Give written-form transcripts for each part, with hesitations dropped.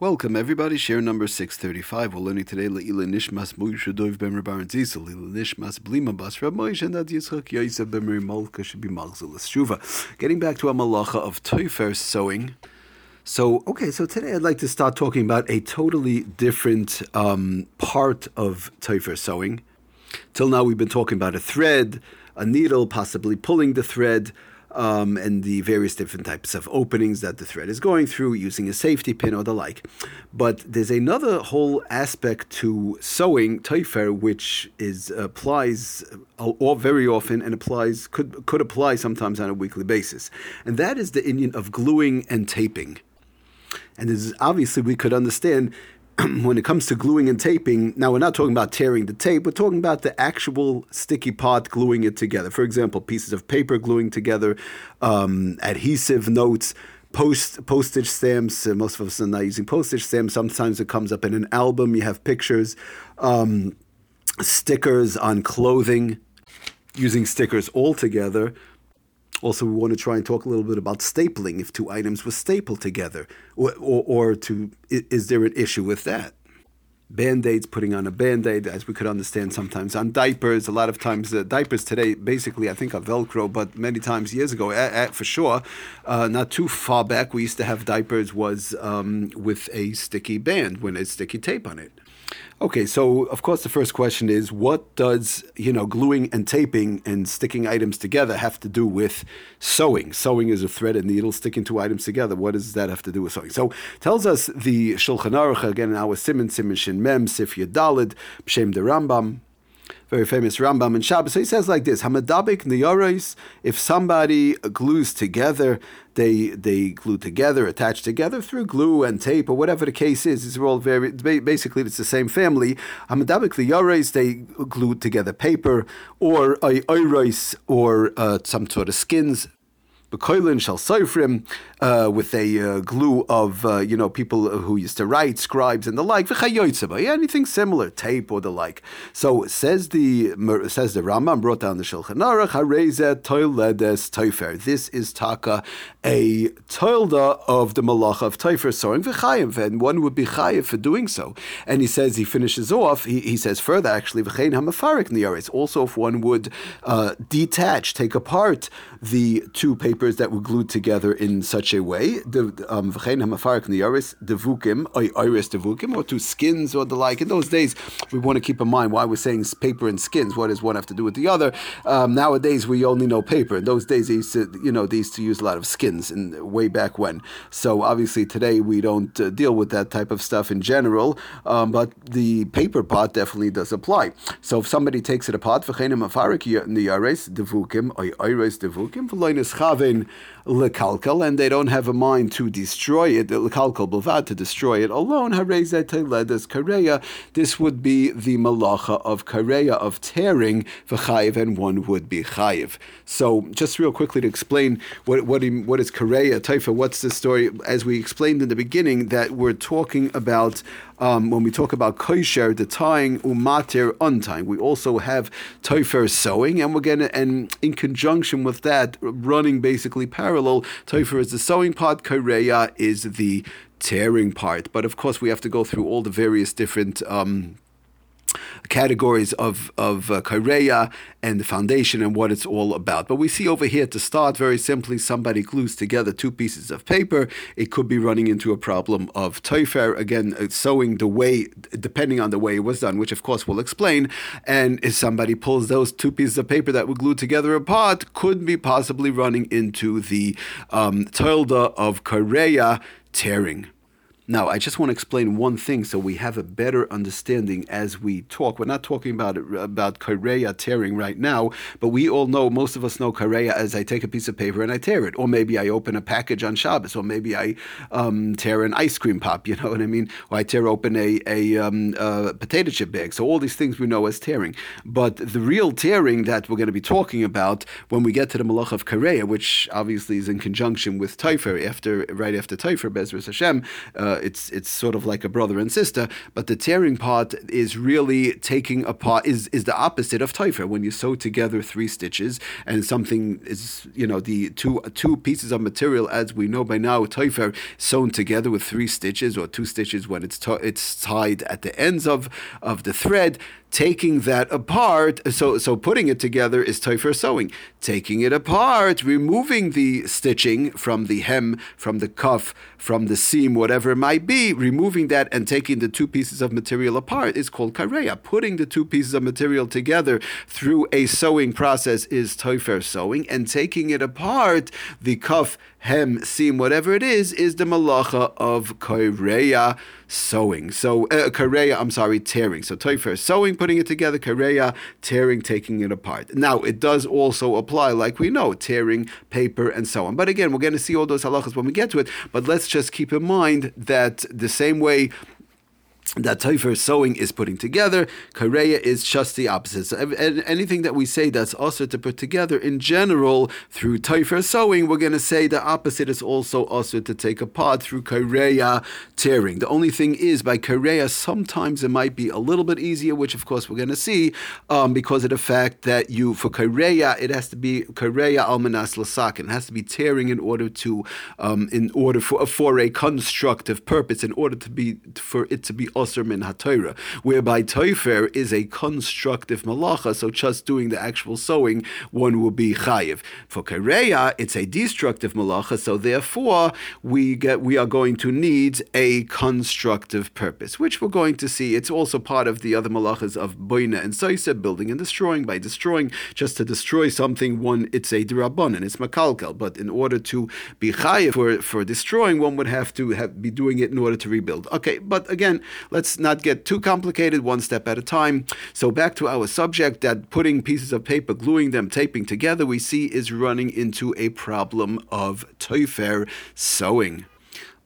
Welcome, everybody. Share number 635. We're learning today L'Ilui Nishmas Moshe Dov ben Rebaran Zisel L'Ilui Nishmas Blima Bas Rab Moshe and that Yitzchak Yosef ben Meri Malka should be Magzalus Shuva. Getting back to our Malacha of Toifer sewing. So today I'd like to start talking about a totally different part of Toifer sewing. Till now we've been talking about a thread, a needle, possibly pulling the thread, and the various different types of openings that the thread is going through, using a safety pin or the like. But there's another whole aspect to sewing, Toifer, which is applies or very often and applies could apply sometimes on a weekly basis. And that is the Indian of gluing and taping. And this is obviously we could understand when it comes to gluing and taping, now we're not talking about tearing the tape, we're talking about the actual sticky part gluing it together. For example, pieces of paper gluing together, adhesive notes, postage stamps. Most of us are not using postage stamps. Sometimes it comes up in an album. You have pictures, stickers on clothing, using stickers all together. Also, we want to try and talk a little bit about stapling, if two items were stapled together, or is there an issue with that? Band-Aids, putting on a Band-Aid, as we could understand sometimes on diapers. A lot of times the diapers today basically I think are Velcro, but many times years ago, for sure, not too far back, we used to have diapers was with a sticky band, when it's sticky tape on it. Okay, so of course the first question is, what does gluing and taping and sticking items together have to do with sewing? Sewing is a thread and needle, sticking two items together. What does that have to do with sewing? So tells us the Shulchan Aruch, again in our Simen Shin Mem, Sif Yadaled, Psham de Rambam, very famous Rambam in Shabbos. So he says like this: Hamadabik liyoreis. If somebody glues together, they glue together, attach together through glue and tape or whatever the case is. These are all very basically it's the same family. Hamadabik liyoreis. They glue together paper or iris or some sort of skins. With a glue of people who used to write, scribes and the like, anything similar, tape or the like. So says the Rambam, brought down the Shulchan Aruch, this is Tucker, a tilda of the Malacha of Toifer sewing, and one would be chayev for doing so. And he says, he finishes off, he says further actually, v'chein hamafarik niyaris, also if one would detach, take apart the two papers that were glued together in such a way, v'chein hamafarik niyaris devukim ay iris devukim, or two skins or the like. In those days, we want to keep in mind why we're saying paper and skins. What does one have to do with the other? Nowadays, we only know paper. In those days, they used to use a lot of skins in, way back when. So obviously today, we don't deal with that type of stuff in general, but the paper part definitely does apply. So if somebody takes it apart, v'chein hamafarik niyaris devukim ay iris devukim, v'loy neschaven Le Kalkal, and they don't have a mind to destroy it, Le Kalkal Bilvad, to destroy it alone, Kareya, this would be the Malacha of Kareya, of tearing, v'chayiv, and one would be chayiv. So, just real quickly to explain what is Kareya, Taifa, what's the story? As we explained in the beginning, that we're talking about when we talk about Koysher, the tying, umater, untying. We also have Toifer sewing, and we're going to, and in conjunction with that, running basically parallel, Toifer is the sewing part, Kareya is the tearing part. But of course, we have to go through all the various different categories of Kareya and the foundation and what it's all about. But we see over here, to start very simply, somebody glues together two pieces of paper. It could be running into a problem of Toifer, again, sewing the way, depending on the way it was done, which of course we'll explain. And if somebody pulls those two pieces of paper that were glued together apart, could be possibly running into the tilda of Kareya, tearing. Now, I just want to explain one thing so we have a better understanding as we talk. We're not talking about Kareya tearing right now, but we all know, most of us know Kareya as I take a piece of paper and I tear it, or maybe I open a package on Shabbos, or maybe I tear an ice cream pop, you know what I mean? Or I tear open a potato chip bag. So all these things we know as tearing. But the real tearing that we're going to be talking about when we get to the Malach of Kareya, which obviously is in conjunction with Toifer, right after Toifer, Bezrus Hashem, it's sort of like a brother and sister, but the tearing part is really taking apart, is the opposite of Toifer. When you sew together three stitches and something is, you know, the two pieces of material, as we know by now, Toifer, sewn together with three stitches or two stitches when it's tied at the ends of the thread. Taking that apart, so putting it together is Toifer sewing. Taking it apart, removing the stitching from the hem, from the cuff, from the seam, whatever it might be, removing that and taking the two pieces of material apart is called Kareya. Putting the two pieces of material together through a sewing process is Toifer sewing, and taking it apart, the cuff, hem, seam, whatever it is the Malacha of Kareya sewing. So, Kareya, I'm sorry, tearing. So, Toifer sewing, putting it together, Kareya, tearing, taking it apart. Now, it does also apply, like we know, tearing, paper, and so on. But again, we're going to see all those halachas when we get to it, but let's just keep in mind that the same way that Toifer sewing is putting together, Kareya is just the opposite. So anything that we say that's usher to put together in general through Toifer sewing, we're going to say the opposite is also usher to take apart through Kareya tearing. The only thing is, by Kareya, sometimes it might be a little bit easier, which of course we're going to see, because of the fact that for Kareya, it has to be Kareya almanas lasak. It has to be tearing in order for a constructive purpose, for it to be Min Hatoira, whereby Toifer is a constructive malacha, so just doing the actual sewing, one will be chayiv. For Kareya, it's a destructive malacha, so therefore we are going to need a constructive purpose, which we're going to see. It's also part of the other malachas of boina and soisa, building and destroying. By destroying, just to destroy something, one, it's a drabon and it's makalkal, but in order to be chayiv for destroying, one would have to be doing it in order to rebuild. Okay, but again, let's not get too complicated, one step at a time. So back to our subject, that putting pieces of paper, gluing them, taping together, we see is running into a problem of Toifer sewing.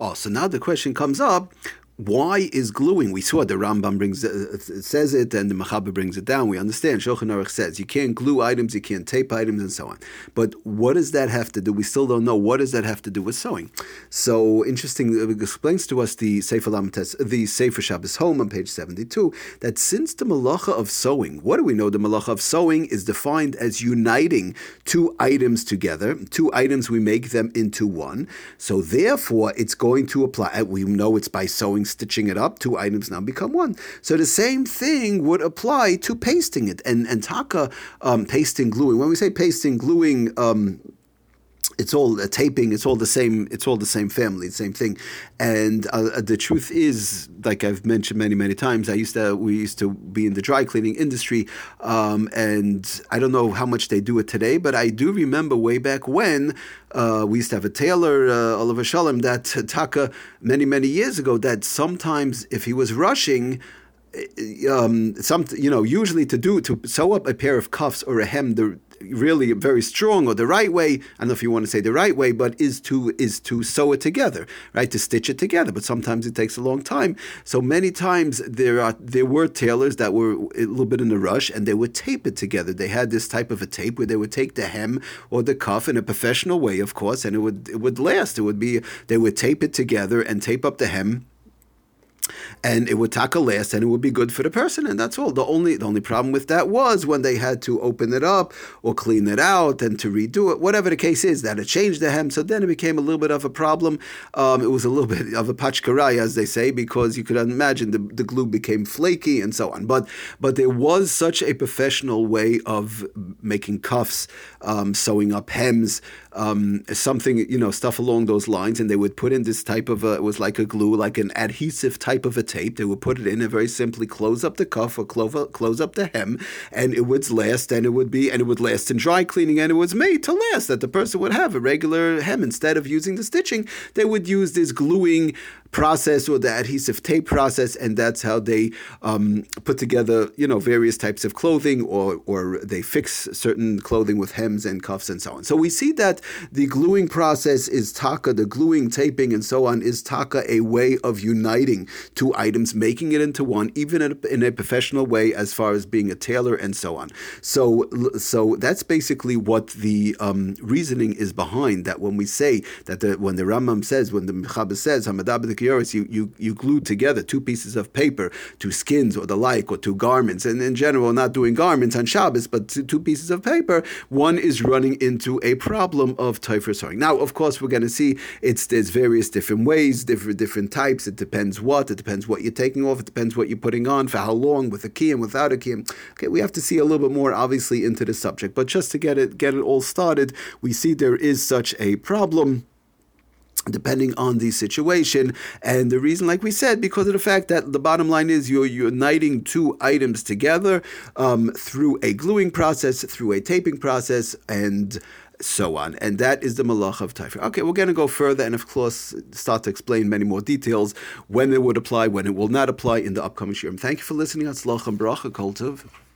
Oh, so now the question comes up, why is gluing? We saw the Rambam says it, and the Mechaber brings it down. We understand. Shulchan Aruch says you can't glue items, you can't tape items, and so on. But what does that have to do? We still don't know. What does that have to do with sewing? So interesting. It explains to us the Sefer Lamed tes, the Sefer Shabbos home on page 72, that since the Malacha of sewing, what do we know? The Malacha of sewing is defined as uniting two items together. Two items, we make them into one. So therefore, it's going to apply. We know it's by sewing, stitching it up, two items now become one. So the same thing would apply to pasting it and Tucker pasting, gluing. When we say pasting, gluing, it's all taping. It's all the same. It's all the same family. The same thing. And the truth is, like I've mentioned many, many times, we used to be in the dry cleaning industry, and I don't know how much they do it today, but I do remember way back when we used to have a tailor, Oliver Shalom, that Taka many, many years ago. That sometimes, if he was rushing, usually to sew up a pair of cuffs or a hem, the really very strong, or the right way, I don't know if you want to say the right way, but is to sew it together, right? To stitch it together. But sometimes it takes a long time. So many times there were tailors that were a little bit in a rush, and they would tape it together. They had this type of a tape where they would take the hem or the cuff in a professional way, of course, and it would last. It would be, they would tape it together and tape up the hem, and it would taka last, and it would be good for the person, and that's all. The only problem with that was when they had to open it up or clean it out and to redo it, whatever the case is, that it changed the hem, so then it became a little bit of a problem. It was a little bit of a pachkaray, as they say, because you could imagine the glue became flaky and so on. But there was such a professional way of making cuffs, sewing up hems, something, stuff along those lines, and they would put in this type of it was like a glue, like an adhesive type of a tape. They would put it in and very simply close up the cuff or close up the hem, and it would last, and it would last in dry cleaning, and it was made to last, that the person would have a regular hem. Instead of using the stitching, they would use this gluing process or the adhesive tape process, and that's how they put together, various types of clothing, or they fix certain clothing with hems and cuffs and so on. So we see that the gluing process is taka, the gluing, taping, and so on is taka, a way of uniting two items, making it into one, even in a professional way, as far as being a tailor and so on. So that's basically what the reasoning is behind that. When the Rambam says, when the Mechaber says, Hamadab Dekiyoris, you glued together two pieces of paper, two skins or the like, or two garments. And in general, not doing garments on Shabbos, but two pieces of paper, one is running into a problem of Toifer sewing. Now, of course, we're going to see there's various different ways, different types. It depends what you're taking off. It depends what you're putting on, for how long, with a key and without a key. Okay, we have to see a little bit more, obviously, into the subject. But just to get it all started, we see there is such a problem, depending on the situation. And the reason, like we said, because of the fact that the bottom line is you're uniting two items together through a gluing process, through a taping process, and so on. And that is the Malacha of Toifer. Okay, we're going to go further and, of course, start to explain many more details, when it would apply, when it will not apply in the upcoming shiurim. Thank you for listening. Hatzlacha and bracha, kol tov.